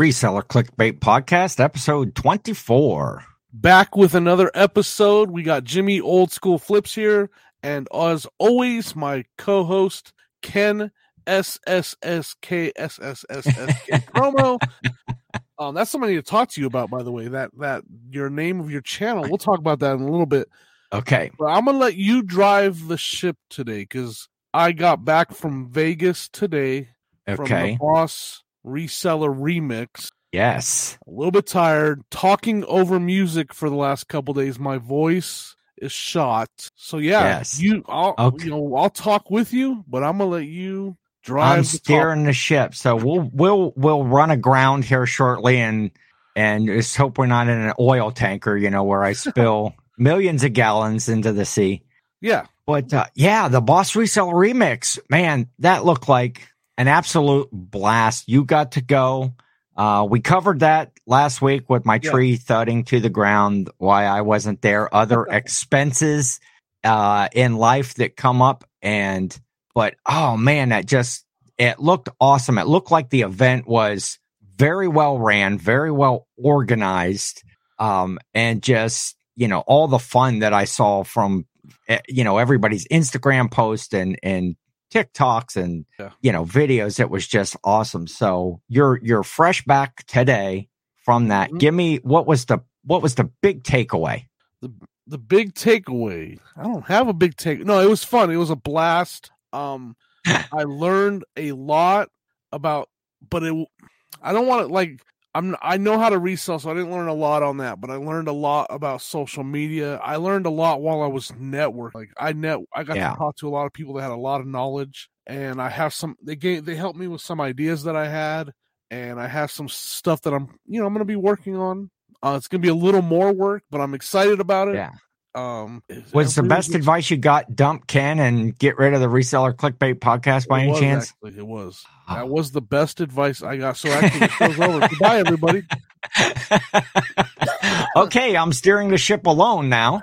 Reseller Clickbait Podcast, episode 24. Back with another episode. We got Jimmy, Old School Flips here. And as always, my co-host, Ken, SSK Promo. That's something I need to talk to you about, by the way, that your name of your channel. We'll talk about that in a little bit. Okay. But I'm going to let you drive the ship today because I got back from Vegas today from the Boss Reseller Remix. Yes. A little bit tired. Talking over music for the last couple days. My voice is shot. So yeah, I'll talk with you, but I'm going to let you drive. I'm steering the ship. So we'll run aground here shortly and just hope we're not in an oil tanker, where I spill millions of gallons into the sea. Yeah. But the Boss Reseller Remix, man, that looked like an absolute blast. You got to go. We covered that last week with my tree thudding to the ground, why I wasn't there, other expenses in life that come up. But oh man, it looked awesome. It looked like the event was very well ran, very well organized, and just, all the fun that I saw from everybody's Instagram post and TikToks and videos. It was just awesome. So you're fresh back today from that. Mm-hmm. Give me what was the big takeaway? The big takeaway. I don't have a big take. No, it was fun. It was a blast. I learned a lot about, but I don't want to I know how to resell, so I didn't learn a lot on that, but I learned a lot about social media. I learned a lot while I was networking. I got to talk to a lot of people that had a lot of knowledge, and I have they helped me with some ideas that I had, and I have some stuff that I'm going to be working on. It's going to be a little more work, but I'm excited about it. Yeah. What's the best advice you got? Dump Ken and get rid of the Reseller Clickbait Podcast by any chance? Actually, it was. That was the best advice I got. So actually, it goes over. Goodbye, everybody. Okay, I'm steering the ship alone now.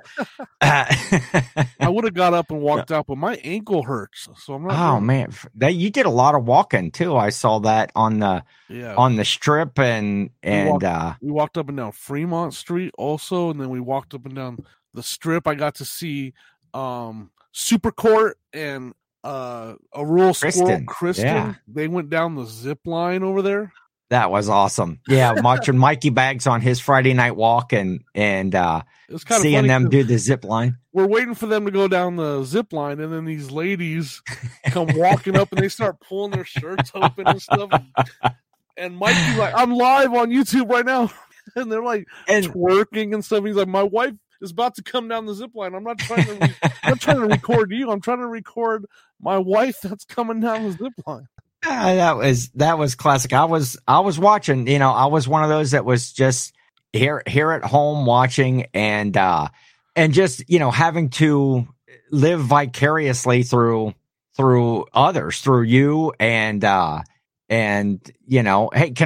I would have got up and walked out, but my ankle hurts. So I'm not. Oh man, you did a lot of walking too. I saw that on the on the strip, and we walked up and down Fremont Street also, and then we walked up and down the strip. I got to see Super Court and a Rural Squirrel, Kristen. Yeah. They went down the zip line over there. That was awesome. Yeah, watching Mikey Bags on his Friday night walk and seeing them do the zip line. We're waiting for them to go down the zip line, and then these ladies come walking up, and they start pulling their shirts open and stuff. And Mikey's like, I'm live on YouTube right now. And they're like twerking and stuff. He's like, my wife is about to come down the zip line. I'm not trying to record you. I'm trying to record my wife that's coming down the zip line. That was classic. I was watching, I was one of those that was just here at home watching and just, having to live vicariously through others, through you and hey, can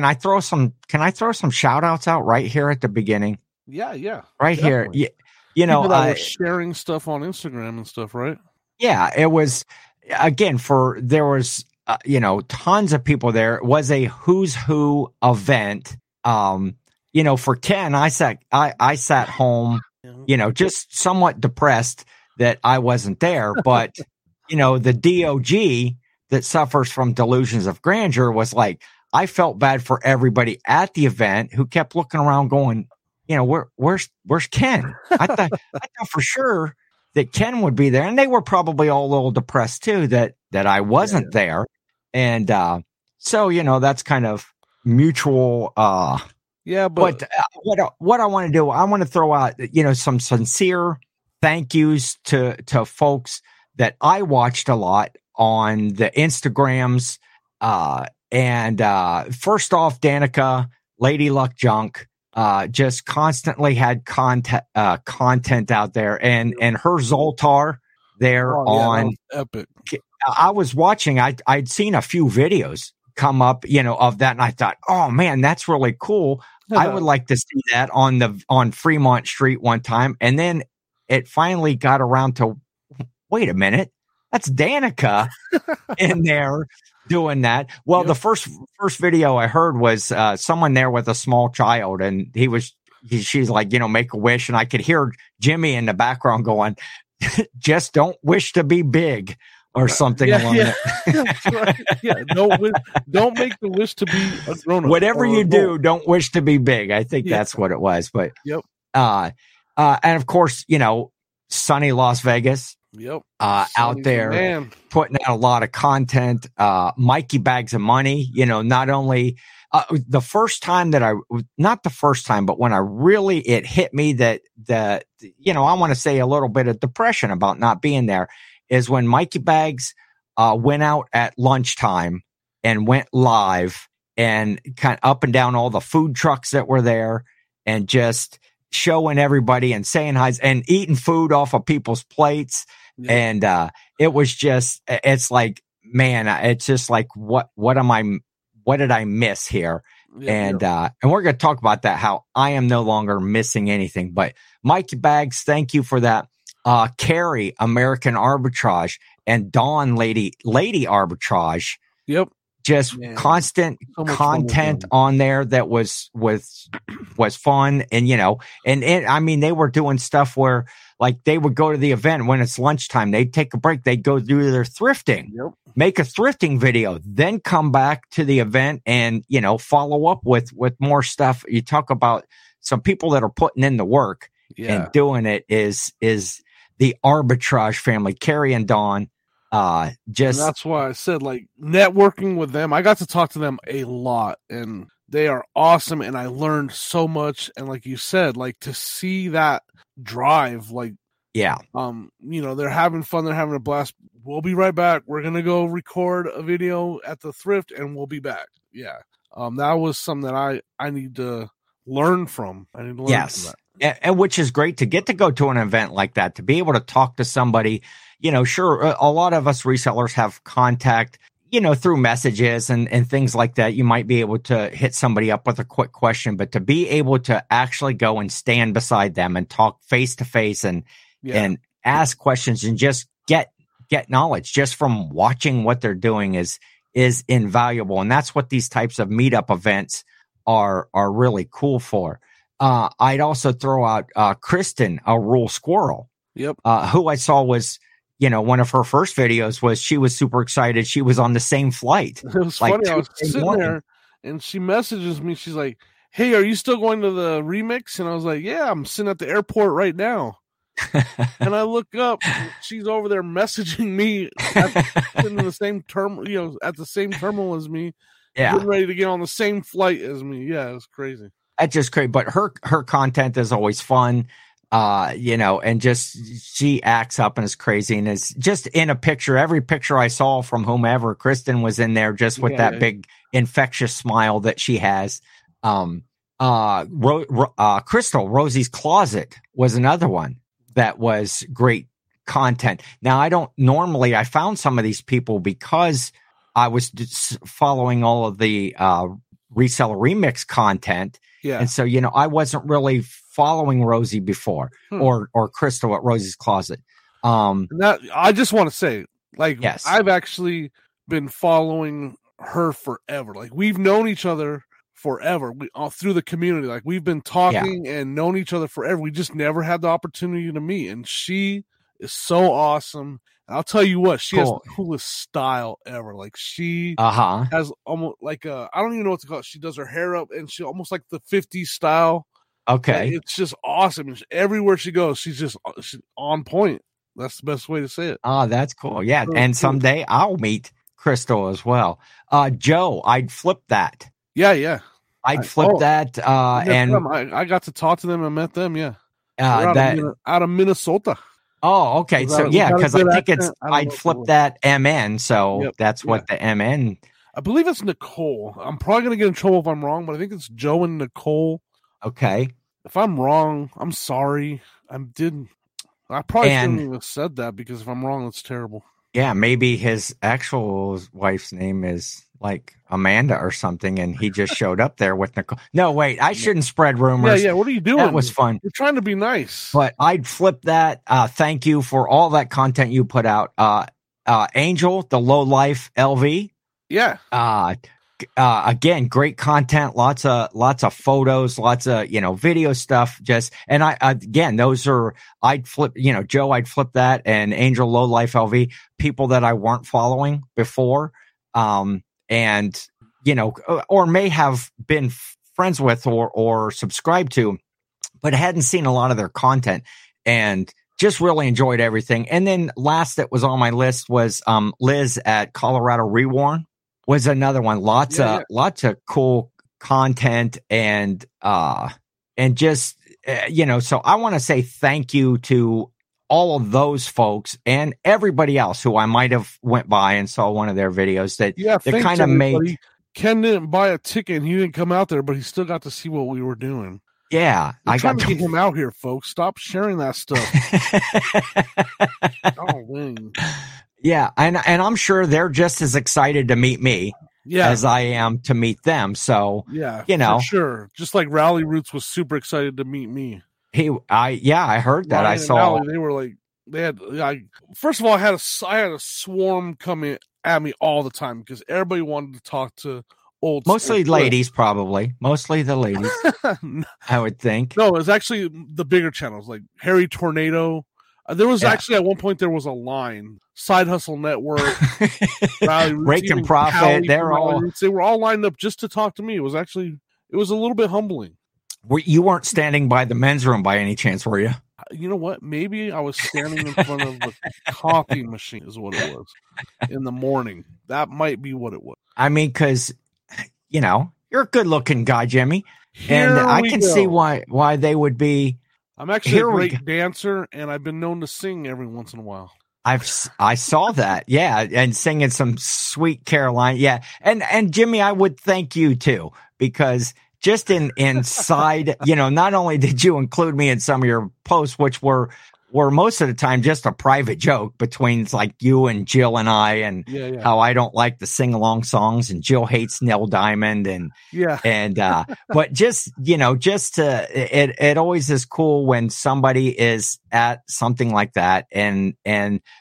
I throw some shout outs out right here at the beginning? Yeah. Right definitely. Here. I was sharing stuff on Instagram and stuff, right? Yeah, it was again there was tons of people there. It was a who's who event. For Ken, I sat home, just somewhat depressed that I wasn't there, but the DOG that suffers from delusions of grandeur was like, I felt bad for everybody at the event who kept looking around going, where's Ken? I thought for sure that Ken would be there, and they were probably all a little depressed too that I wasn't there, and so that's kind of mutual. But what I want to do, I want to throw out some sincere thank yous to folks that I watched a lot on the Instagrams, and first off, Danica Lady Luck Junk. Just constantly had content out there, and her Zoltar there on epic. I was watching. I'd seen a few videos come up, of that, and I thought, oh man, that's really cool. I would like to see that on Fremont Street one time. And then it finally got around to, wait a minute, that's Danica in there doing that. Well, the first video I heard was someone there with a small child, and she's like, you know, make a wish, and I could hear Jimmy in the background going, just don't wish to be big or something along that. That's right. Don't make the wish to be a grown-up. Whatever you do, don't wish to be big. I think that's what it was. But and of course, you know, sunny Las Vegas. Yep. Out there putting out a lot of content. Mikey Bags of Money, you know, not only not the first time, but when I really, it hit me that the, you know, I want to say a little bit of depression about not being there is when Mikey Bags went out at lunchtime and went live and kind of up and down all the food trucks that were there and just showing everybody and saying hi and eating food off of people's plates. Yeah. And it was just, it's like, man, it's just like, what did I miss here? Yeah, and we're going to talk about that, how I am no longer missing anything. But Mikey Bags, thank you for that. Carrie, American Arbitrage, and Dawn Lady Arbitrage. Yep. Just constant content on there that was fun. And, you know, and I mean, they were doing stuff where like they would go to the event when it's lunchtime, they'd take a break, they'd go do their thrifting, make a thrifting video, then come back to the event and, you know, follow up with more stuff. You talk about some people that are putting in the work and doing it is the Arbitrage family, Carrie and Dawn. And that's why I said, like, networking with them. I got to talk to them a lot, and they are awesome, and I learned so much. And like you said, like, to see that drive, like, you know, they're having fun, they're having a blast. We'll be right back. We're gonna go record a video at the thrift, and we'll be back. Yeah, that was something that I need to learn from. I need to learn from that, and which is great to get to go to an event like that, to be able to talk to somebody. You know, sure, a lot of us resellers have contact, you know, through messages and things like that. You might be able to hit somebody up with a quick question, but to be able to actually go and stand beside them and talk face to face and ask questions and just get knowledge just from watching what they're doing is invaluable. And that's what these types of meetup events are really cool for. I'd also throw out Kristen, a Rural Squirrel, who I saw was, you know, one of her first videos was she was super excited. She was on the same flight. It was like funny. I was sitting there and she messages me. She's like, hey, are you still going to the remix? And I was like, yeah, I'm sitting at the airport right now. And I look up, and she's over there messaging me in the same terminal, you know, at the same terminal as me. Yeah. Getting ready to get on the same flight as me. Yeah, it was crazy. That's just crazy. But her content is always fun. You know, and just she acts up and is crazy and is just in a picture. Every picture I saw from whomever, Kristen was in there just with that big infectious smile that she has. Crystal, Rosie's Closet was another one that was great content. Now, I found some of these people because I was following all of the Reseller Remix content. Yeah. And so, you know, I wasn't really following Rosie before or Crystal at Rosie's Closet. I just want to say, like, I've actually been following her forever. Like, we've known each other forever through the community. Like, we've been talking and known each other forever. We just never had the opportunity to meet. And she is so awesome. And I'll tell you what, she has the coolest style ever. Like, she has almost like I don't even know what to call it. She does her hair up and she almost like the 50s style. Okay. And it's just awesome. Everywhere she goes, she's on point. That's the best way to say it. Oh, that's cool. Yeah. And someday I'll meet Crystal as well. Joe, I'd Flip That. Yeah. Yeah. I'd Flip That. I got to talk to them and met them. Yeah. Out of Minnesota. Oh, okay. So because I think it's I'd Flip That MN. So that's what the MN. I believe it's Nicole. I'm probably going to get in trouble if I'm wrong, but I think it's Joe and Nicole. Okay. If I'm wrong, I'm sorry. I probably shouldn't even have said that because if I'm wrong, it's terrible. Yeah, maybe his actual wife's name is like Amanda or something, and he just showed up there with Nicole. No, wait, I shouldn't spread rumors. Yeah, what are you doing? That was fun. You're trying to be nice. But I'd Flip That. Thank you for all that content you put out. Angel, the Lowlife LV. Yeah. Again, great content, lots of photos, lots of, video stuff. And those are, Joe, I'd Flip That and Angel Lowlife LV, people that I weren't following before. Or may have been friends with or subscribed to, but hadn't seen a lot of their content, and just really enjoyed everything. And then last that was on my list was Liz at Colorado Reworn was another one. Lots of cool content and so I want to say thank you to all of those folks and everybody else who I might have went by and saw one of their videos that kind of made. Ken didn't buy a ticket and he didn't come out there, but he still got to see what we were doing. Yeah. I'm trying to get him out here, folks. Stop sharing that stuff. Oh, man. Yeah. And I'm sure they're just as excited to meet me as I am to meet them. So, for sure. Just like Rally Roots was super excited to meet me. I heard that. Ryan, I saw Rally, first of all, I had a swarm coming at me all the time because everybody wanted to talk to old. Mostly ladies, Flip. Probably. Mostly the ladies, I would think. No, it was actually the bigger channels like Harry Tornado. There was actually at one point there was a line. Side Hustle Network, Rake and Profit. They were all lined up just to talk to me. It was a little bit humbling. You weren't standing by the men's room by any chance, were you? You know what? Maybe I was standing in front of the coffee machine is what it was in the morning. That might be what it was. I mean, because, you're a good-looking guy, Jimmy. I can see why they would be. I'm actually a great dancer, and I've been known to sing every once in a while. I saw that, and singing some Sweet Caroline. Yeah, and Jimmy, I would thank you, too, because – just inside, not only did you include me in some of your posts, which were most of the time just a private joke between like you and Jill and I, and how I don't like the sing along songs, and Jill hates Neil Diamond, but it always is cool when somebody is at something like that, and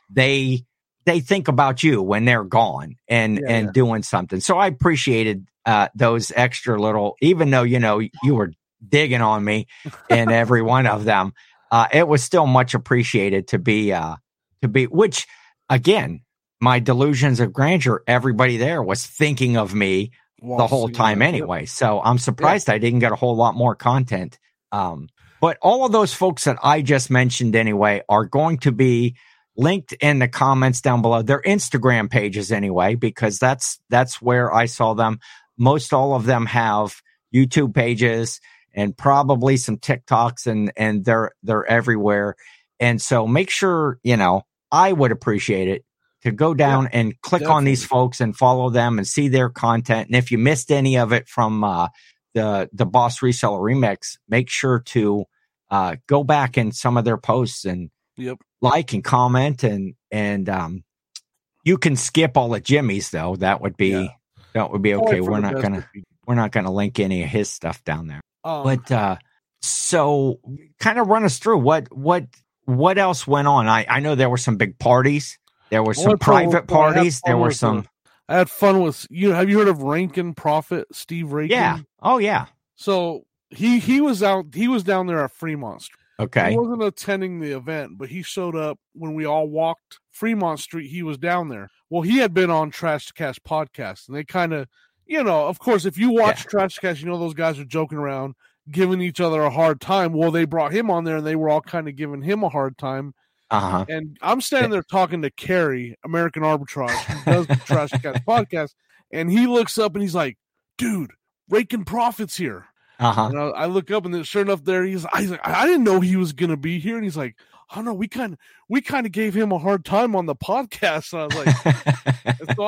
they think about you when they're gone and doing something. So I appreciated those extra little, even though, you were digging on me in every one of them, it was still much appreciated to be, which again, my delusions of grandeur, everybody there was thinking of me the whole time anyway. So I'm surprised I didn't get a whole lot more content. But all of those folks that I just mentioned anyway are going to be linked in the comments down below, their Instagram pages anyway, because that's where I saw them. Most all of them have YouTube pages and probably some TikToks and they're everywhere. And so make sure, I would appreciate it to go down and click on these folks and follow them and see their content. And if you missed any of it from the Boss Reseller Remix, make sure to go back in some of their posts and like and comment and you can skip all of Jimmy's though. That would be okay. We're not gonna link any of his stuff down there. So kind of run us through what else went on. I know there were some big parties. There were some private parties. There were some. I had fun with Have you heard of Rankin Prophet, Steve Rankin? Yeah. Oh yeah. So he was out. He was down there at Fremont Street. Okay. He wasn't attending the event, but he showed up when we all walked Fremont Street. He was down there. Well, he had been on Trash to Cash podcast, and they kind of, of course, if you watch Trash to Cash, those guys are joking around, giving each other a hard time. Well, they brought him on there, and they were all kind of giving him a hard time. Uh-huh. And I'm standing there talking to Carrie, American Arbitrage, who does the Trash to Cash podcast, and he looks up, and he's like, dude, Rankin Prophet's here. Uh-huh. And I look up, and then sure enough, there he's like, I didn't know he was gonna be here, and he's like, I don't know, we kind of gave him a hard time on the podcast, and I was like, so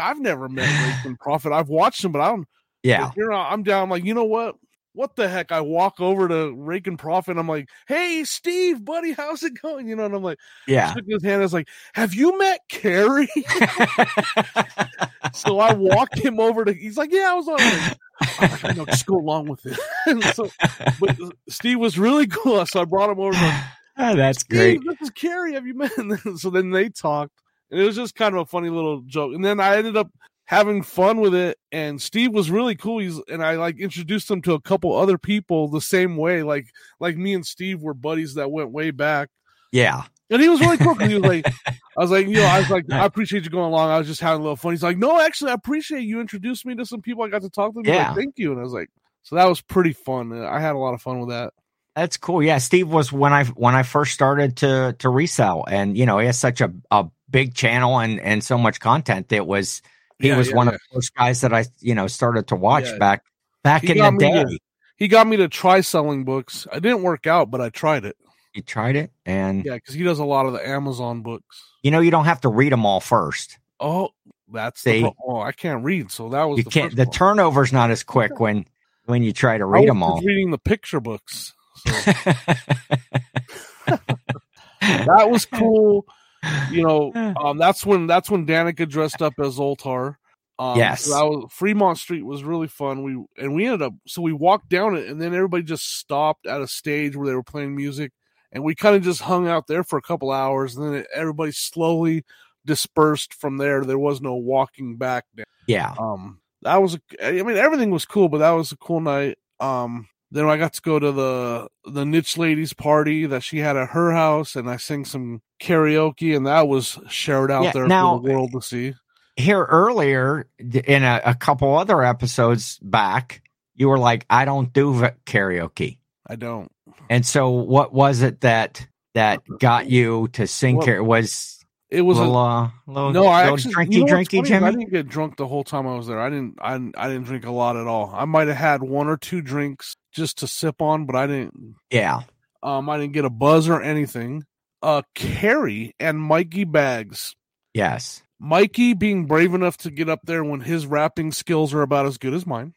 I've never met Rankin Prophet. I've watched him, but I don't. Yeah, I'm down. I'm like, you know what? What the heck? I walk over to Rankin Prophet. And I'm like, hey, Steve, buddy, how's it going? And I'm like, I shook his hand. I was like, have you met Carrie? So I walked him over to. He's like, yeah, I was on. Just go along with it. But Steve was really cool, so I brought him over. That's great. This is Carrie. Have you met? So then they talked, and it was just kind of a funny little joke. And then I ended up having fun with it. And Steve was really cool. I like introduced him to a couple other people the same way. Like me and Steve were buddies that went way back. Yeah. And he was really cool. He was like, I appreciate you going along. I was just having a little fun. He's like, no, actually, I appreciate you introduced me to some people. I got to talk to them. Yeah. Like, thank you. And I was like, so that was pretty fun. I had a lot of fun with that. That's cool. Yeah. Steve was when I first started to resell, and you know, he has such a big channel and so much content. That was, he was one of the first guys that I, you know, started to watch back in the day. He got me to try selling books. I didn't work out, but I tried it. You tried it, and because he does a lot of the Amazon books. You know, you don't have to read them all first. Oh, that's I can't read, so that was the turnover's not as quick when you try to read them all. Reading the picture books, so. That was cool. You know, that's when Danica dressed up as Zoltar. Yes, so Fremont Street was really fun. We ended up we walked down it, and then everybody just stopped at a stage where they were playing music. And we kind of just hung out there for a couple hours, and then everybody slowly dispersed from there. There was no walking back down. Yeah. That was, everything was cool, but that was a cool night. Then I got to go to the niche ladies party that she had at her house, and I sang some karaoke, and that was shared out there for the world to see. Here earlier in a couple other episodes back, you were like, I don't do karaoke. I don't. And so what was it that got you to sing? Drinky Jimmy? I didn't get drunk the whole time I was there. I didn't drink a lot at all. I might have had one or two drinks just to sip on, but I didn't. Yeah. I didn't get a buzz or anything. Carrie and Mikey Bags. Yes. Mikey being brave enough to get up there when his rapping skills are about as good as mine.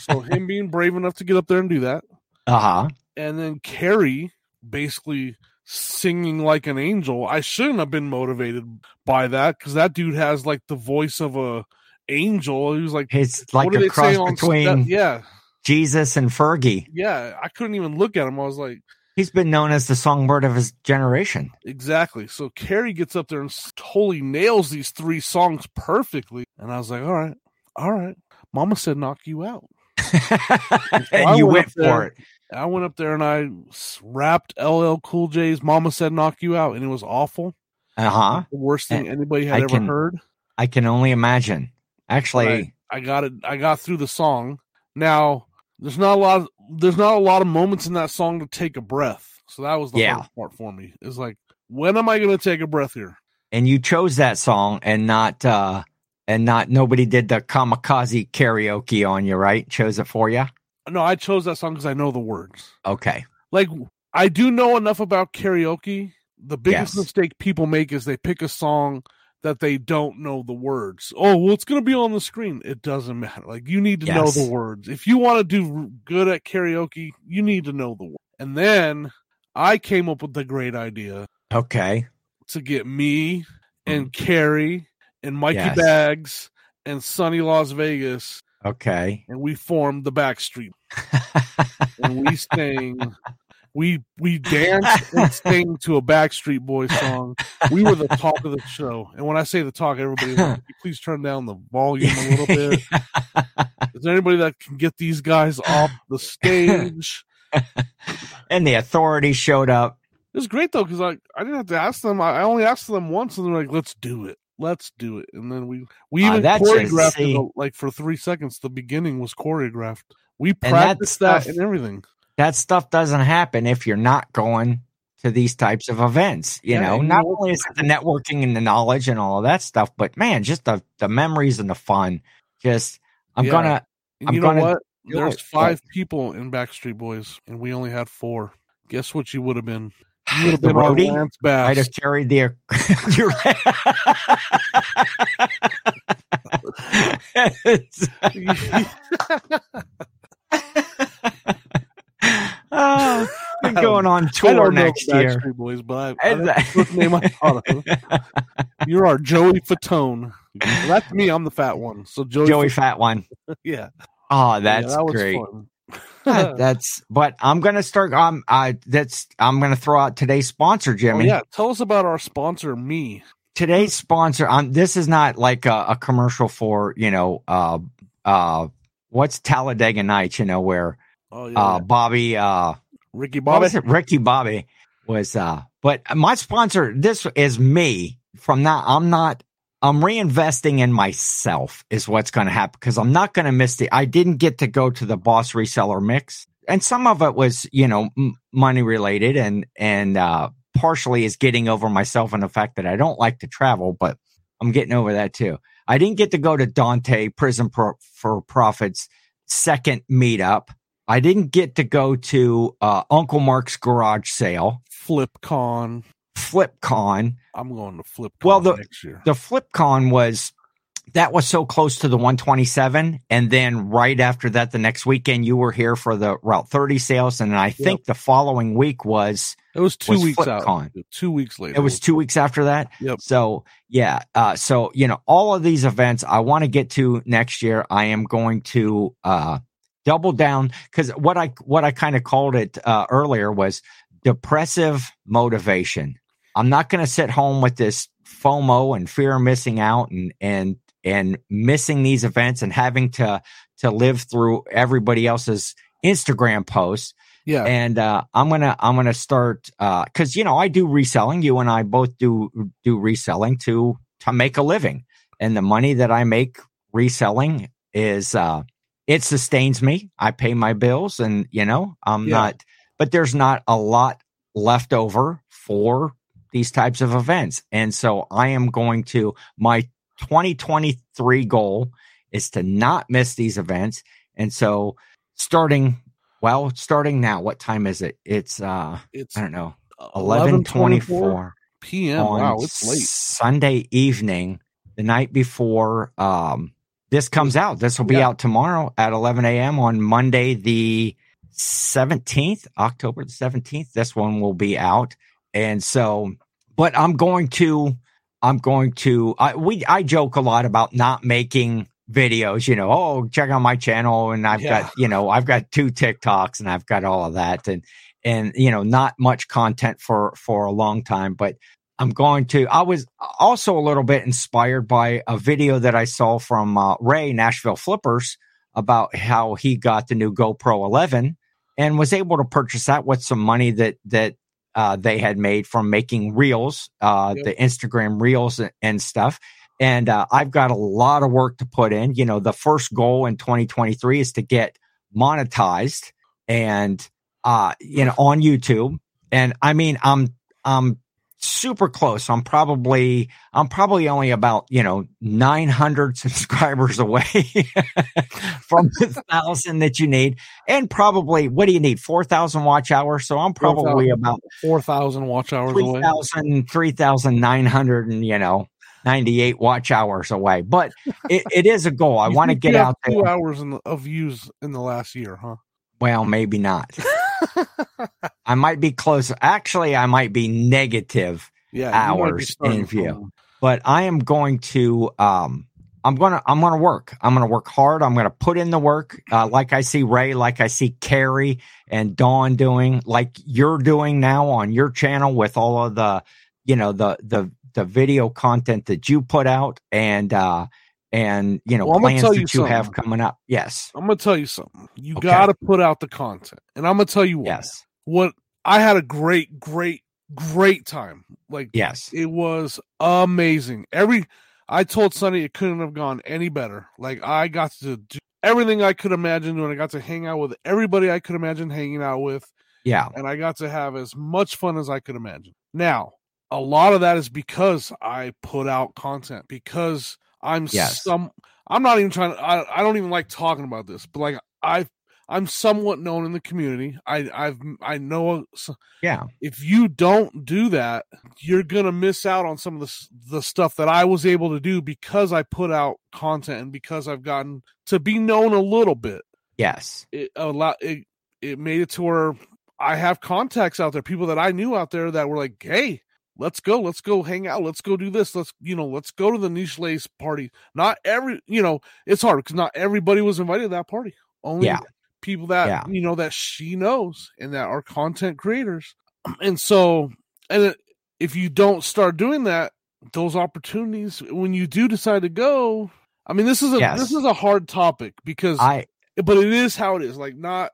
So him being brave enough to get up there and do that. Uh-huh. And then Carrie basically singing like an angel. I shouldn't have been motivated by that, because that dude has like the voice of a angel. He was like, it's like a cross between Jesus and Fergie. Yeah, I couldn't even look at him. I was like, he's been known as the songbird of his generation. Exactly. So Carrie gets up there and totally nails these three songs perfectly. And I was like, all right. Mama said knock you out. And you went for it. I went up there and I rapped LL Cool J's Mama Said Knock You Out, and it was awful. Uh-huh. The worst thing anybody had ever heard. I can only imagine. Actually, I got it. I got through the song. Now, there's not a lot of moments in that song to take a breath. So that was the hardest part for me. It's like, when am I going to take a breath here? And you chose that song and not nobody did the kamikaze karaoke on you, right? Chose it for you? No, I chose that song because I know the words. Okay. Like, I do know enough about karaoke. The biggest mistake people make is they pick a song that they don't know the words. Oh, well, it's going to be on the screen. It doesn't matter. Like, you need to know the words. If you want to do good at karaoke, you need to know the words. And then I came up with the great idea. Okay. To get me and Carrie and Mikey Bags and Sunny Las Vegas. Okay. And we formed the Backstreet. And we sang, we danced and sang to a Backstreet Boys song. We were the talk of the show. And when I say the talk, everybody was like, please turn down the volume a little bit. Is there anybody that can get these guys off the stage? And the authorities showed up. It was great, though, because I didn't have to ask them. I only asked them once, and they're like, let's do it. And then we even choreographed it, like for 3 seconds. The beginning was choreographed. We practiced that and everything. That stuff doesn't happen if you're not going to these types of events. You know, not only is it the networking and the knowledge and all of that stuff, but man, just the memories and the fun. You know what? There's 5 people in Backstreet Boys and we only had 4. Guess what you would have been? You would have been roadie. Lance Bass. I'd have carried the. You're right. I'm going on tour next year, boys. But that's the name I thought of. You're our Joey Fatone. That's me. I'm the fat one. So Joey fat one. Yeah. Oh, that's great. Fun. But I'm gonna start. I'm gonna throw out today's sponsor, Jimmy. Tell us about our sponsor, me. today's sponsor, this is not like a commercial for, you know, what's Talladega Nights, you know, where Bobby, Ricky Bobby was, but my sponsor, this is me. From now, I'm reinvesting in myself is what's going to happen, because I'm not going to miss I didn't get to go to the Boss Reseller Mix, and some of it was, you know, money related, and partially is getting over myself and the fact that I don't like to travel, but I'm getting over that too. I didn't get to go to Dante Prison for Profit's second meetup. I didn't get to go to Uncle Mark's garage sale. FlipCon. I'm going to FlipCon next year. The FlipCon was so close to the 127, and then right after that, the next weekend, you were here for the Route 30 sales, and I think the following week was 2 weeks FlipCon. 2 weeks later, it was 2 weeks after that. Yep. So yeah, so you know, all of these events I want to get to next year. I am going to double down, because what I kind of called it earlier was depressive motivation. I'm not going to sit home with this FOMO and fear of missing out and missing these events and having to live through everybody else's Instagram posts. Yeah. And I'm gonna start, because you know, I do reselling. You and I both do reselling to make a living, and the money that I make reselling is it sustains me. I pay my bills, and you know, I'm not. But there's not a lot left over for these types of events. And so I am going to, my 2023 goal is to not miss these events. And so starting now, what time is it? It's I don't know, 11:24 p.m. Wow, it's late. Sunday evening, the night before this comes out. This will be out tomorrow at 11 a.m. on Monday, the 17th, October the 17th. This one will be out. And so, but I joke a lot about not making videos, you know, check out my channel. And I've got, you know, I've got 2 TikToks and I've got all of that and, you know, not much content for a long time, but I was also a little bit inspired by a video that I saw from Ray Nashville Flippers about how he got the new GoPro 11 and was able to purchase that with some money that they had made from making reels, the Instagram reels and stuff. And I've got a lot of work to put in. You know, the first goal in 2023 is to get monetized and, you know, on YouTube. And I mean, I'm super close. I'm probably only about, you know, 900 subscribers away from the 1,000 that you need. And probably, what do you need? 4,000 watch hours. So I'm probably 4,000 watch hours away. 3,900 and, you know, 98 watch hours away. But it is a goal. I want to get out there. 2 hours of views in the last year, huh? Well, maybe not. I might be close. Actually, I might be negative hours in view. But I am going to I'm gonna work. I'm gonna work hard. I'm gonna put in the work. Like I see Ray, like I see Carrie and Dawn doing, like you're doing now on your channel with all of the, you know, the video content that you put out and you know, plans that you have coming up. Yes. I'm going to tell you something. You got to put out the content. And I'm going to tell you what I had a great time. Like, yes, it was amazing. I told Sunny it couldn't have gone any better. Like, I got to do everything I could imagine doing. I got to hang out with everybody I could imagine hanging out with. Yeah. And I got to have as much fun as I could imagine. Now, a lot of that is because I put out content, because I'm not even trying to, I don't even like talking about this, but like I'm somewhat known in the community. I know. Yeah. If you don't do that, you're going to miss out on some of the stuff that I was able to do because I put out content and because I've gotten to be known a little bit. Yes. It made it to where I have contacts out there, people that I knew out there that were like, hey, let's go hang out. Let's go do this. Let's go to the Niche Lace party. Not every, you know, it's hard because not everybody was invited to that party. Only people that, you know, that she knows and that are content creators. And so, if you don't start doing that, those opportunities when you do decide to go. I mean, this is a hard topic but it is how it is. Like, not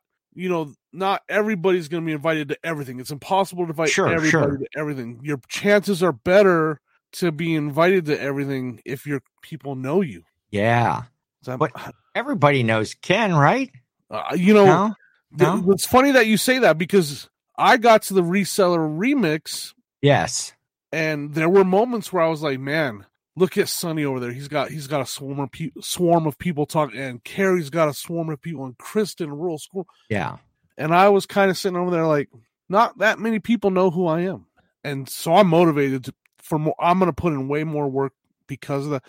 everybody's going to be invited to everything. It's impossible to invite everybody to everything. Your chances are better to be invited to everything if your people know you. Yeah. But everybody knows Ken, right? It's funny that you say that, because I got to the Reseller Remix. Yes. And there were moments where I was like, man, look at Sunny over there. He's got a swarm of people talking, and Carrie's got a swarm of people, and Kristen Rural Squirrel. Yeah. And I was kind of sitting over there like, not that many people know who I am. And so I'm motivated for more. I'm going to put in way more work because of that.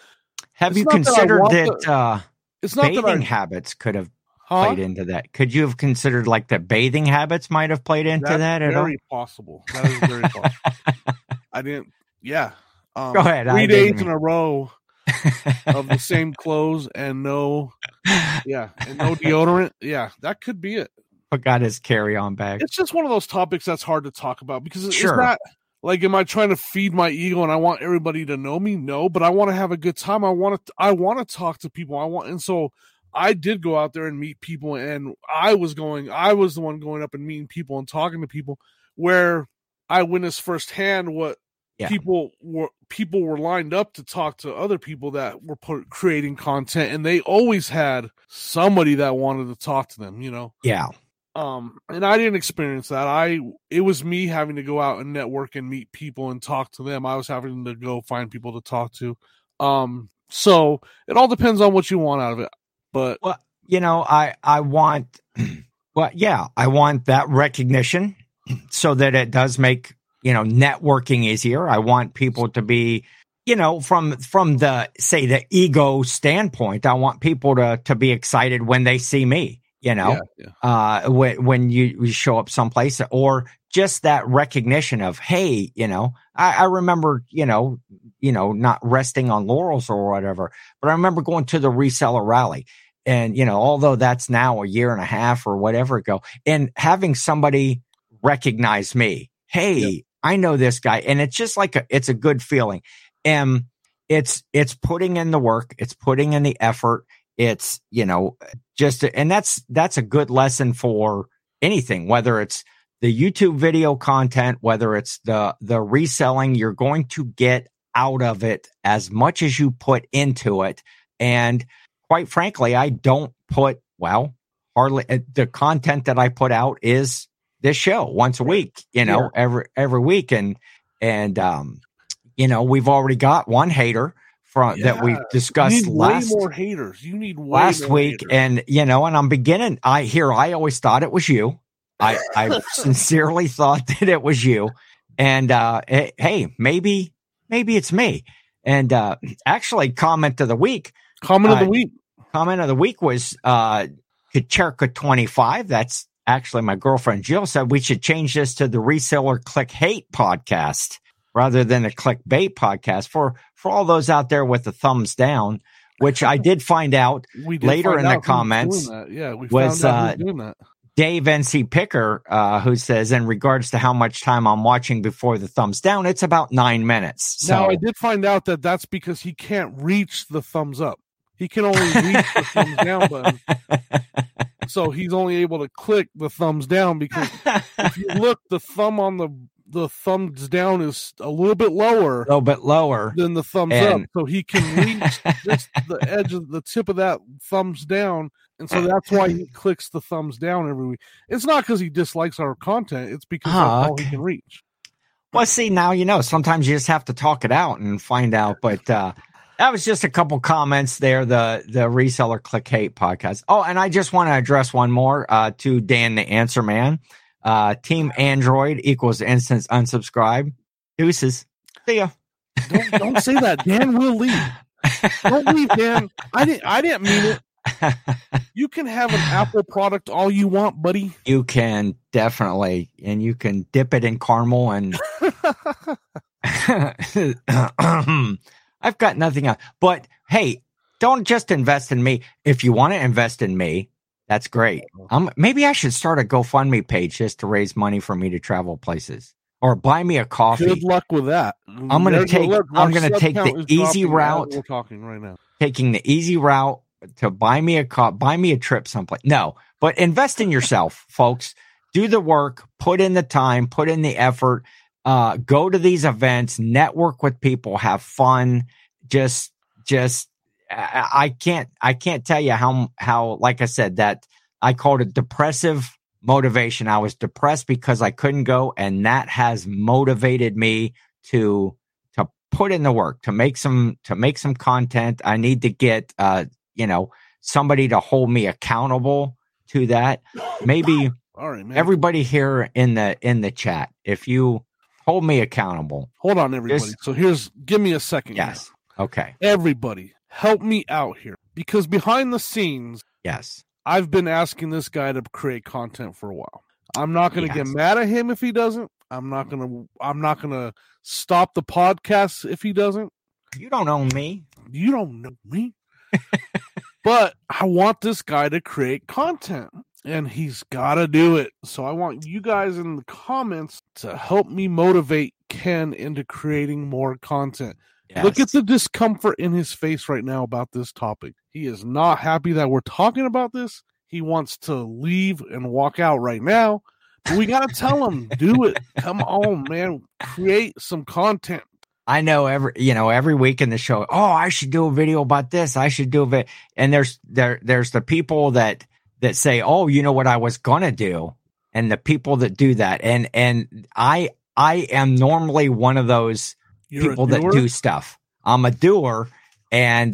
Have you considered bathing habits could have played into that? Could you have considered like the bathing habits might have played into that at all? Very possible. That is very possible. I didn't. Yeah. Go ahead. 3 days in a row of the same clothes and no deodorant. Yeah, that could be it. Forgot his carry-on bag. It's just one of those topics that's hard to talk about because it's not like, am I trying to feed my ego and I want everybody to know me? No, but I want to have a good time. I want to talk to people. And so I did go out there and meet people, and I was the one going up and meeting people and talking to people, where I witnessed firsthand what. Yeah. People were lined up to talk to other people that were creating content, and they always had somebody that wanted to talk to them, you know? Yeah. And I didn't experience that. It was me having to go out and network and meet people and talk to them. I was having to go find people to talk to. So it all depends on what you want out of it. But I want that recognition so that it does make networking easier. I want people to be, from the, say, the ego standpoint, I want people to be excited when they see me, when you show up someplace, or just that recognition of, hey, I remember, not resting on laurels or whatever, but I remember going to the reseller rally, and, although that's now a year and a half or whatever ago, and having somebody recognize me, hey, yep, I know this guy. And it's just like it's a good feeling. And it's putting in the work. It's putting in the effort. It's, and that's a good lesson for anything, whether it's the YouTube video content, whether it's the reselling. You're going to get out of it as much as you put into it. And quite frankly, I don't put, hardly the content that I put out is this show once a week, every week. And we've already got one hater that we discussed last week. Way more haters. You need way last more week. Haters. And, I'm beginning, I always thought it was you. I sincerely thought that it was you. And, hey, maybe it's me. And, actually comment of the week was, Kacherka 25. That's, actually, my girlfriend Jill said we should change this to the Reseller Clickbait podcast rather than a clickbait podcast for all those out there with the thumbs down, which I did find out later in the comments. Dave NC Picker, who says, in regards to how much time I'm watching before the thumbs down, it's about 9 minutes. So now, I did find out that that's because he can't reach the thumbs up. He can only reach the thumbs down button. So he's only able to click the thumbs down, because if you look, the thumb on the thumbs down is a little bit lower than the thumbs up. So he can reach just the edge of the tip of that thumbs down. And so that's why he clicks the thumbs down every week. It's not because he dislikes our content. It's because that's all he can reach. Well, see, now, sometimes you just have to talk it out and find out. But, that was just a couple comments there, the Reseller Clickbait podcast. Oh, and I just want to address one more to Dan the Answer Man. Team Android equals instance unsubscribe. Deuces. See ya. Don't say that. Dan will leave. Don't leave, Dan. I didn't mean it. You can have an Apple product all you want, buddy. You can, definitely. And you can dip it in caramel and... I've got nothing else. But hey, don't just invest in me. If you want to invest in me, that's great. Maybe I should start a GoFundMe page just to raise money for me to travel places. or buy me a coffee. Good luck with that. I'm going to take the easy route. We're talking right now. Taking the easy route to buy me a trip someplace. No, but invest in yourself, folks. Do the work, put in the time, put in the effort, go to these events, network with people, have fun. I can't tell you how, like I said, that I called it depressive motivation. I was depressed because I couldn't go, and that has motivated me to put in the work, to make some content. I need to get somebody to hold me accountable to that. Maybe all right, man. Everybody here in the chat, if you hold me accountable. Hold on, everybody. Give me a second. Yes. Now. Okay. Everybody, help me out here, because behind the scenes, yes, I've been asking this guy to create content for a while. I'm not going to get mad at him if he doesn't. I'm not going to stop the podcast if he doesn't. You don't own me. You don't know me. But I want this guy to create content, and he's got to do it. So I want you guys in the comments to help me motivate Ken into creating more content. Yes. Look at the discomfort in his face right now about this topic. He is not happy that we're talking about this. He wants to leave and walk out right now. But we got to tell him, do it. Come on, man. Create some content. I know every week in the show, oh, I should do a video about this. I should do a video. And there's the people that say, oh, you know what I was going to do. And the people that do that. And I am normally one of those people that do stuff. I'm a doer, and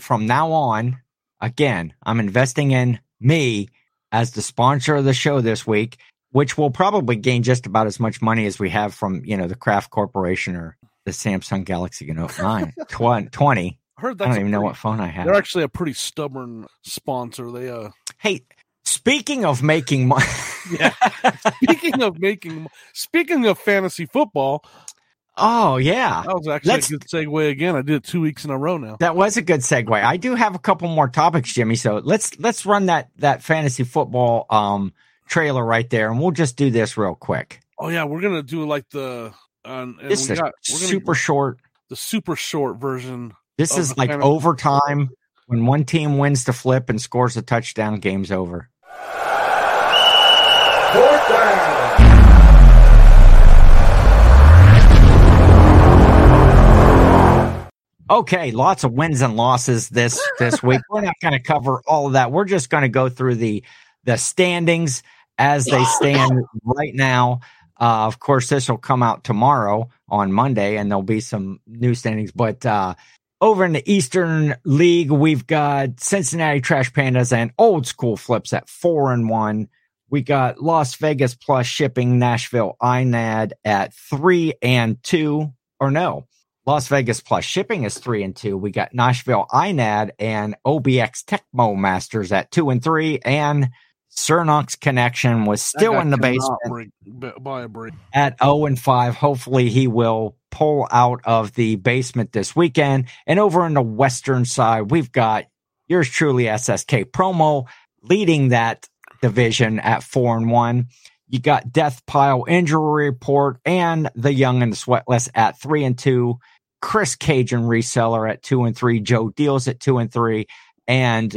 from now on, again, I'm investing in me as the sponsor of the show this week, which will probably gain just about as much money as we have from the Kraft Corporation or the Samsung Galaxy Note 9 20. I don't even know what phone I have. They're actually a pretty stubborn sponsor. They Hey, speaking of making money, speaking of fantasy football. Oh, yeah. That was actually a good segue again. I did it 2 weeks in a row now. That was a good segue. I do have a couple more topics, Jimmy. So let's run that fantasy football trailer right there, and we'll just do this real quick. Oh, yeah. We're going to do like the... The super short version. This is like overtime. When one team wins the flip and scores a touchdown, game's over. Fourth down. Okay, lots of wins and losses this week. We're not going to cover all of that. We're just going to go through the standings as they stand right now. Of course, this will come out tomorrow on Monday, and there'll be some new standings. But over in the Eastern League, we've got Cincinnati Trash Pandas and Old School Flips at 4-1. We got Las Vegas Plus Shipping, Nashville INAD at 3-2. Or no. Las Vegas Plus Shipping is 3-2. We got Nashville INAD and OBX Tecmo Masters at 2-3, and Sir Knox Connection was still in the basement at 0-5. Hopefully, he will pull out of the basement this weekend. And over on the western side, we've got yours truly, SSK Promo, leading that division at 4-1. You got Death Pile Injury Report and the Young and the Sweatless at 3-2. Chris Cajun Reseller at 2-3, Joe Deals at 2-3, and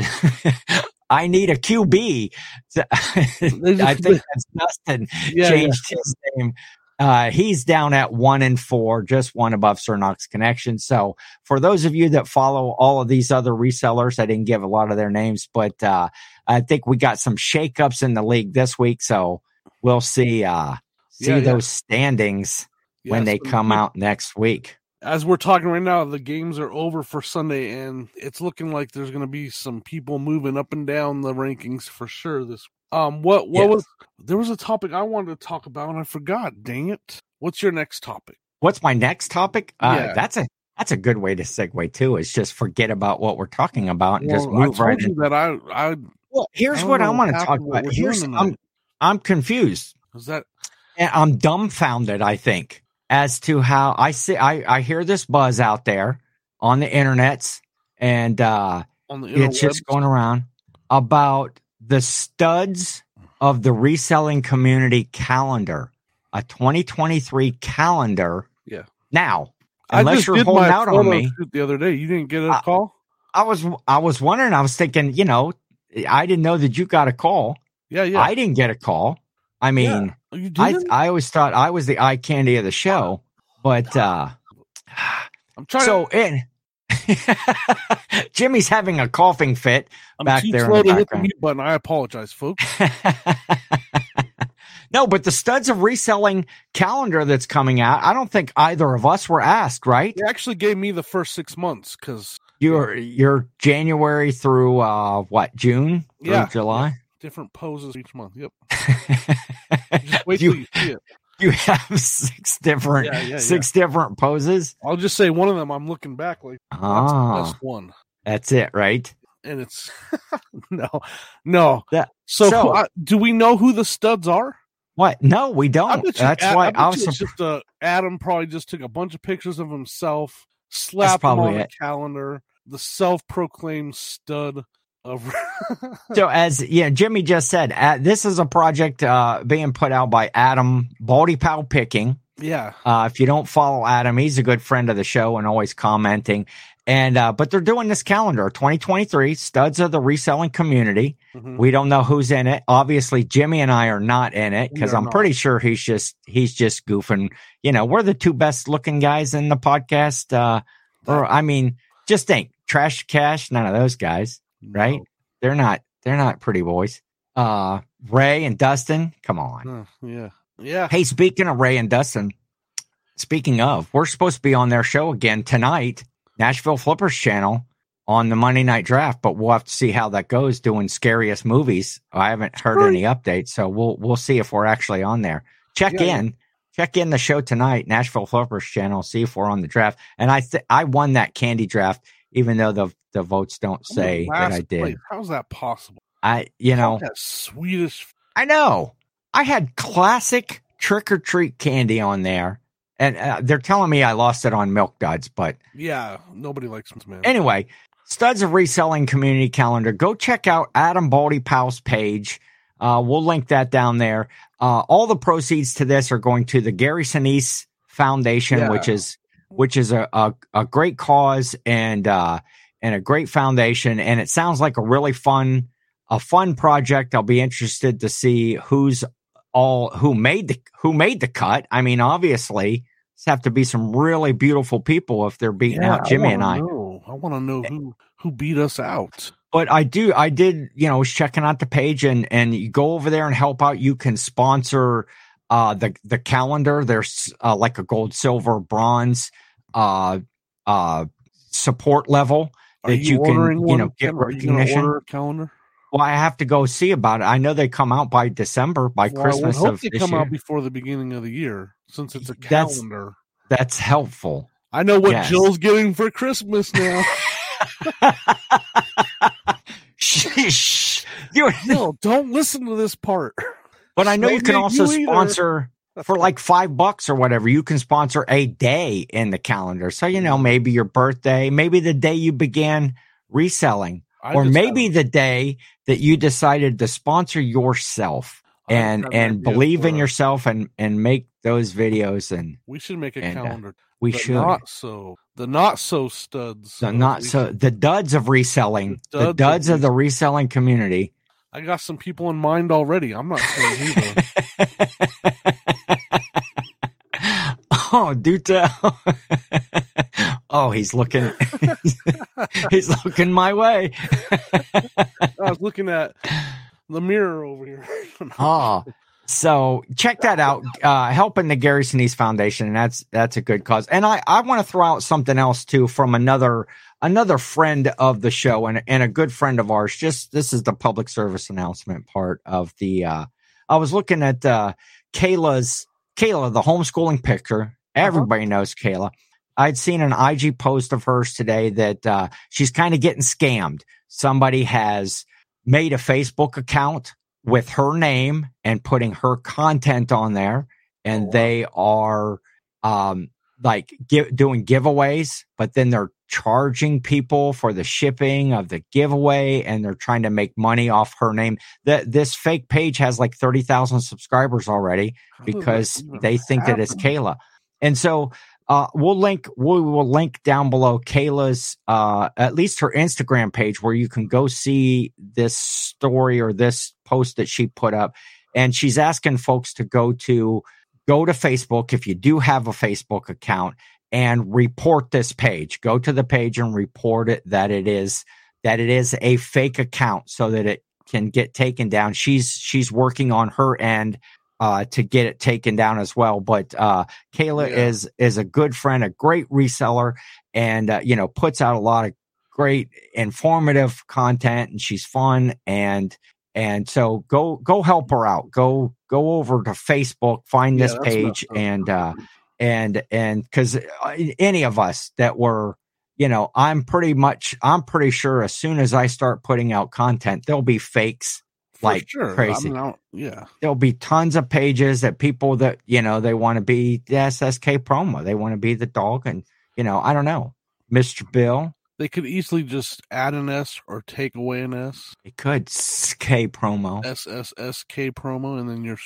I need a QB. I think that's Dustin changed his name. He's down at 1-4, just one above Sir Knox Connection. So for those of you that follow all of these other resellers, I didn't give a lot of their names, but I think we got some shakeups in the league this week. So we'll see those standings when they come out next week. As we're talking right now, the games are over for Sunday, and it's looking like there's going to be some people moving up and down the rankings for sure. This there was a topic I wanted to talk about, and I forgot. Dang it! What's your next topic? What's my next topic? That's a good way to segue too. Is just forget about what we're talking about and just move right in. Here's what I want to talk about. I'm confused. Is that? And I'm dumbfounded, I think, as to how I see. I hear this buzz out there on the internets, and it's just going around about the Studs of the Reselling Community calendar. a 2023 calendar. Yeah. Now, unless you're holding out on me. The other day, you didn't get a call? I was wondering. I was thinking, you know, I didn't know that you got a call. Yeah, yeah. I didn't get a call. I mean, yeah. I always thought I was the eye candy of the show, but I'm trying. So Jimmy's having a coughing fit back there in the background. But I apologize, folks. No, but the Studs of Reselling calendar that's coming out, I don't think either of us were asked, right? They actually gave me the first 6 months because you're January through what, June? Yeah, July. Different poses each month. Yep. Just wait till you see it. You have six different poses. I'll just say one of them. I'm looking back like that's the best one. That's it, right? And it's no. So do we know who the studs are? What? No, we don't. That's why I was just Adam probably just took a bunch of pictures of himself, slapped them on the calendar. The self-proclaimed stud. So as Jimmy just said, this is a project being put out by Adam Baldy Pal Picking. Yeah. If you don't follow Adam, he's a good friend of the show and always commenting. And but they're doing this calendar 2023 Studs of the Reselling Community. Mm-hmm. We don't know who's in it. Obviously, Jimmy and I are not in it because I'm pretty sure he's just goofing. You know, we're the two best looking guys in the podcast. Just think Trash to Cash. None of those guys. Right? No. They're not pretty boys. Ray and Dustin, come on. Yeah. Hey, speaking of Ray and Dustin, we're supposed to be on their show again tonight, Nashville Flippers channel on the Monday night draft, but we'll have to see how that goes doing scariest movies. I haven't heard any updates, so we'll see if we're actually on there. Check in the show tonight, Nashville Flippers channel, see if we're on the draft. And I won that candy draft, even though the votes don't say that I did. Place. How's that possible? That Swedish. I know. I had classic trick or treat candy on there, and they're telling me I lost it on Milk Duds. But yeah, nobody likes them, man. Anyway, Studs of Reselling Community Calendar. Go check out Adam Baldy Powell's page. We'll link that down there. All the proceeds to this are going to the Gary Sinise Foundation, which is a great cause and a great foundation. And it sounds like a really fun project. I'll be interested to see who made the cut. I mean, obviously it's have to be some really beautiful people if they're beating out Jimmy and I. I want to know who beat us out. But I was checking out the page and you go over there and help out. You can sponsor the calendar. There's like a gold, silver, bronze support level that you can get recognition. Well, I have to go see about it. I know they come out by December, Christmas. I hope they come out before the beginning of the year, since it's a calendar. That's helpful. I know what Jill's getting for Christmas now. Shh! No, don't listen to this part. But I know you can also sponsor for like $5 or whatever. You can sponsor a day in the calendar. So, maybe your birthday, maybe the day you began reselling, or maybe the day that you decided to sponsor yourself and believe in yourself and make those videos. And we should make a calendar. We should. The not so studs. The duds of reselling. The duds of the reselling community. I got some people in mind already. I'm not saying either. Oh, do tell. Oh, he's looking. He's looking my way. I was looking at the mirror over here. Oh, so check that out. Helping the Gary Sinise Foundation. And that's a good cause. And I want to throw out something else too from another friend of the show and a good friend of ours. Just this is the public service announcement part of the. I was looking at Kayla, the homeschooling picker. Everybody knows Kayla. I'd seen an IG post of hers today that she's kind of getting scammed. Somebody has made a Facebook account with her name and putting her content on there, and they are doing giveaways, but then they're charging people for the shipping of the giveaway, and they're trying to make money off her name. This fake page has like 30,000 subscribers already because they think that it's Kayla. And so we will link down below Kayla's, at least her Instagram page, where you can go see this story or this post that she put up. And she's asking folks to go to Facebook, if you do have a Facebook account, and report this page. Go to the page and report it that it is a fake account so that it can get taken down. She's working on her end to get it taken down as well. But Kayla is a good friend, a great reseller, and puts out a lot of great informative content, and she's fun, and so go help her out. Go over to Facebook, find this page, and because any of us that were, I'm pretty sure as soon as I start putting out content, there'll be fakes like crazy. There'll be tons of pages that people that, they want to be the SSK Promo. They want to be the dog. And, I don't know, Mr. Bill. They could easily just add an S or take away an S. It could. SK Promo. SSK Promo. And then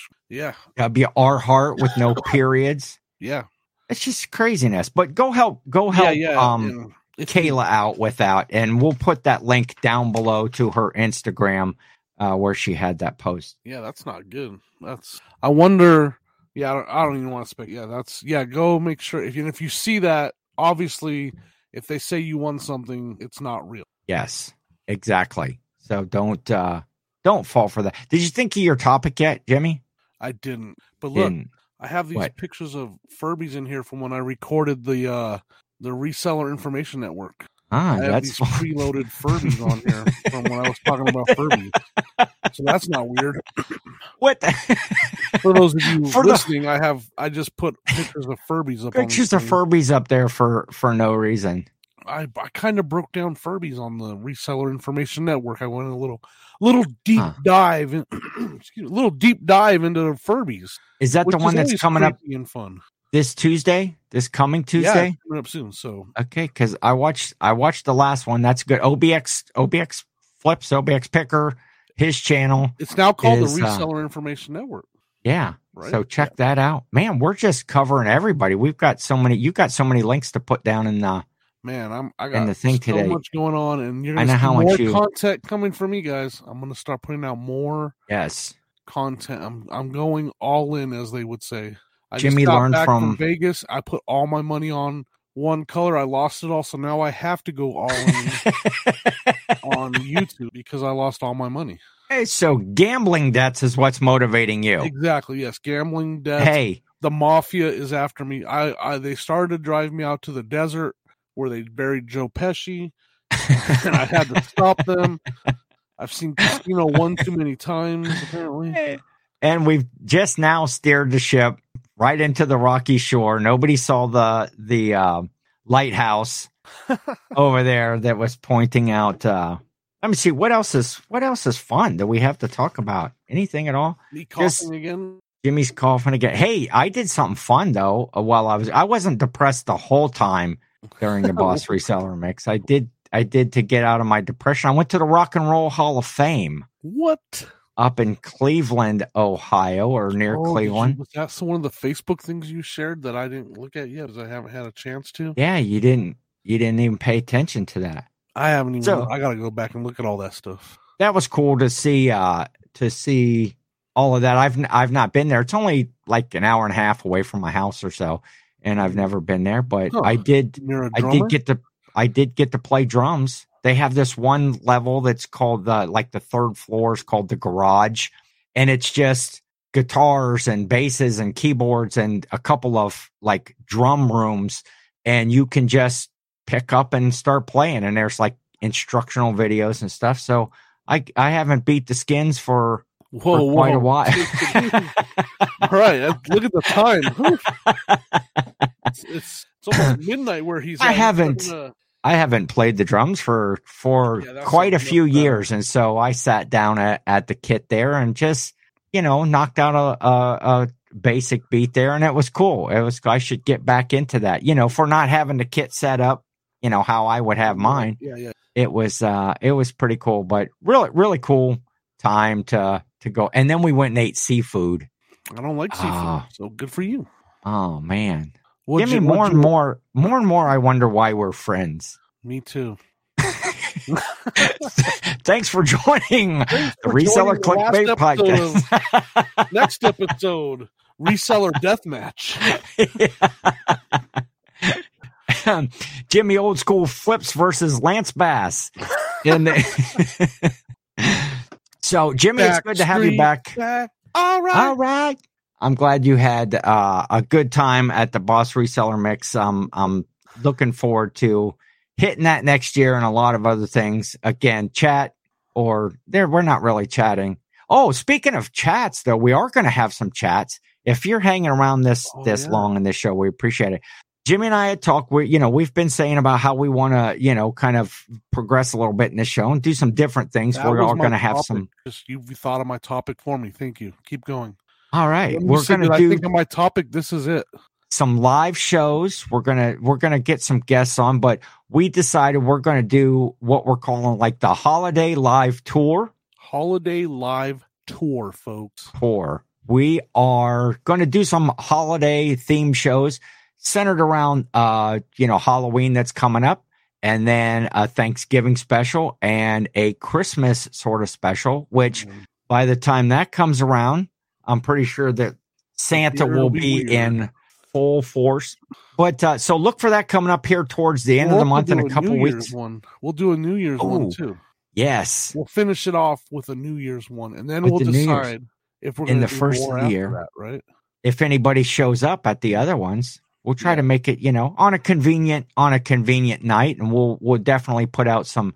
that'd be our heart with no periods. Yeah. It's just craziness. But go help Kayla out with that. And we'll put that link down below to her Instagram where she had that post. Yeah, that's not good. I wonder. Yeah, I don't even want to speak. Yeah, go make sure. If you see that, obviously, if they say you won something, it's not real. Yes, exactly. So don't fall for that. Did you think of your topic yet, Jimmy? I didn't. But look. I have these pictures of Furbies in here from when I recorded the Reseller Information Network. I have these preloaded Furbies on here from when I was talking about Furbies. So that's not weird. What? For those of you listening, I just put pictures of Furbies up. Pictures of Furbies up there for no reason. I kind of broke down Furbies on the Reseller Information Network. I went a little deep dive into the Furbies. Is that the one that's coming up and fun this coming Tuesday? It's coming up soon. So okay, because I watched the last one. That's good. OBX Flips, OBX Picker, his channel. It's now called the Reseller Information Network. Yeah. Right? So check that out, man. We're just covering everybody. We've got so many. You got so many links to put down in the. Man, I got so much going on, and you're going to see more content coming from me, guys. I'm going to start putting out more content. I'm going all in, as they would say. Jimmy learned from Vegas. I put all my money on one color. I lost it all, so now I have to go all in on YouTube because I lost all my money. Hey, so gambling debts is what's motivating you. Exactly, yes. Gambling debts. Hey. The mafia is after me. They started to drive me out to the desert, where they buried Joe Pesci, and I had to stop them. I've seen Casino one too many times, apparently. And we've just now steered the ship right into the rocky shore. Nobody saw the lighthouse over there that was pointing out. Let me see what else is fun that we have to talk about. Anything at all? Me coughing again. Jimmy's coughing again. Hey, I did something fun though. While I wasn't depressed the whole time. During the Boss Reseller Mix, I did to get out of my depression. I went to the Rock and Roll Hall of Fame. What? Up in Cleveland, Ohio, or near Cleveland. That's one of the Facebook things you shared that I didn't look at yet, because I haven't had a chance to. Yeah, you didn't even pay attention to that. I haven't even. So, I got to go back and look at all that stuff. That was cool to see. All of that. I've not been there. It's only like an hour and a half away from my house or so. And I've never been there, but I did get to play drums. They have this one level that's called the third floor is called the garage, and it's just guitars and basses and keyboards and a couple of like drum rooms, and you can just pick up and start playing. And there's like instructional videos and stuff. So I haven't beat the skins for quite a while. All right, look at the time. It's almost midnight where he's. I haven't played the drums for quite a few years, and so I sat down at the kit there and just knocked out a basic beat there, and it was cool. I should get back into that. For not having the kit set up you know, how I would have mine. Yeah, yeah. It was pretty cool, but really, really cool time to go. And then we went and ate seafood. I don't like seafood, so good for you. Oh man. What'd Give me more and more, more and more. I wonder why we're friends. Me too. Thanks for joining the Reseller Clickbait podcast. Next episode, Reseller Deathmatch. Yeah. Jimmy Old School Flips versus Lance Bass. So, Jimmy, back it's good to have you back. All right. All right. I'm glad you had a good time at the Boss Reseller Mix. I'm looking forward to hitting that next year and a lot of other things. Again, chat or there, we're not really chatting. Oh, speaking of chats, though, we are going to have some chats. If you're hanging around this long in this show, we appreciate it. Jimmy and I had talked. We've been saying about how we want to, kind of progress a little bit in this show and do some different things. We're all going to have some. You thought of my topic for me. Thank you. Keep going. All right, we're going to do. I think of my topic. This is it. Some live shows. We're gonna get some guests on, but we decided we're gonna do what we're calling like the holiday live tour. Holiday live tour, folks. Tour. We are gonna do some holiday themed shows centered around Halloween that's coming up, and then a Thanksgiving special and a Christmas sort of special, which by the time that comes around, I'm pretty sure that Santa will be in full force, but so look for that coming up here towards the end of the month in a couple weeks. We'll do a New Year's one too. Yes, we'll finish it off with a New Year's one, and then we'll decide if we're in the first year, right? If anybody shows up at the other ones, we'll try to make it, on a convenient night, and we'll definitely put out some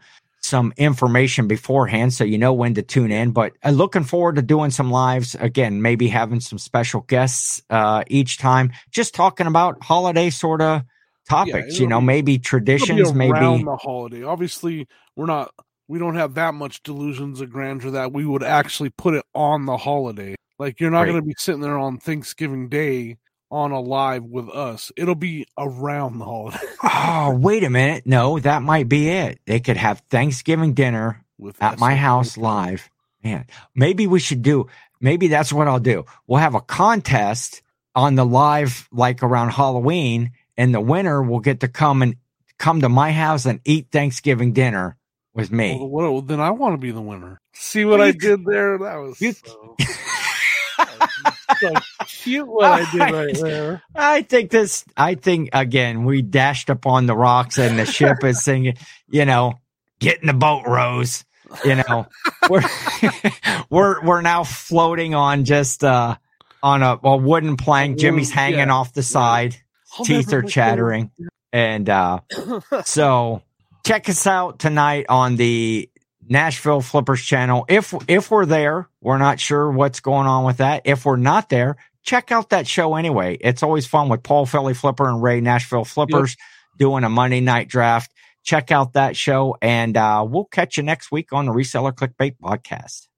information beforehand so you know when to tune in. But looking forward to doing some lives again, maybe having some special guests each time, just talking about holiday sort of topics, maybe traditions, maybe around the holiday. Obviously, we don't have that much delusions of grandeur that we would actually put it on the holiday. Like, you're not going to be sitting there on Thanksgiving Day on a live with us. It'll be around the holiday. Oh, wait a minute. No, that might be it. They could have Thanksgiving dinner at my house live. Man, maybe that's what I'll do. We'll have a contest on the live, like around Halloween, and the winner will get to come to my house and eat Thanksgiving dinner with me. Well, then I want to be the winner. See what I did there? That was so cute what I did right there. I think again we dashed upon the rocks and the ship is singing, get in the boat, Rose. We're now floating on just on a wooden plank. Jimmy's hanging off the side, teeth are chattering. And so check us out tonight on the Nashville Flippers channel. If we're there, we're not sure what's going on with that. If we're not there, check out that show anyway. It's always fun with Paul Philly Flipper and Ray Nashville Flippers doing a Monday night draft. Check out that show, and we'll catch you next week on the Reseller Clickbait podcast.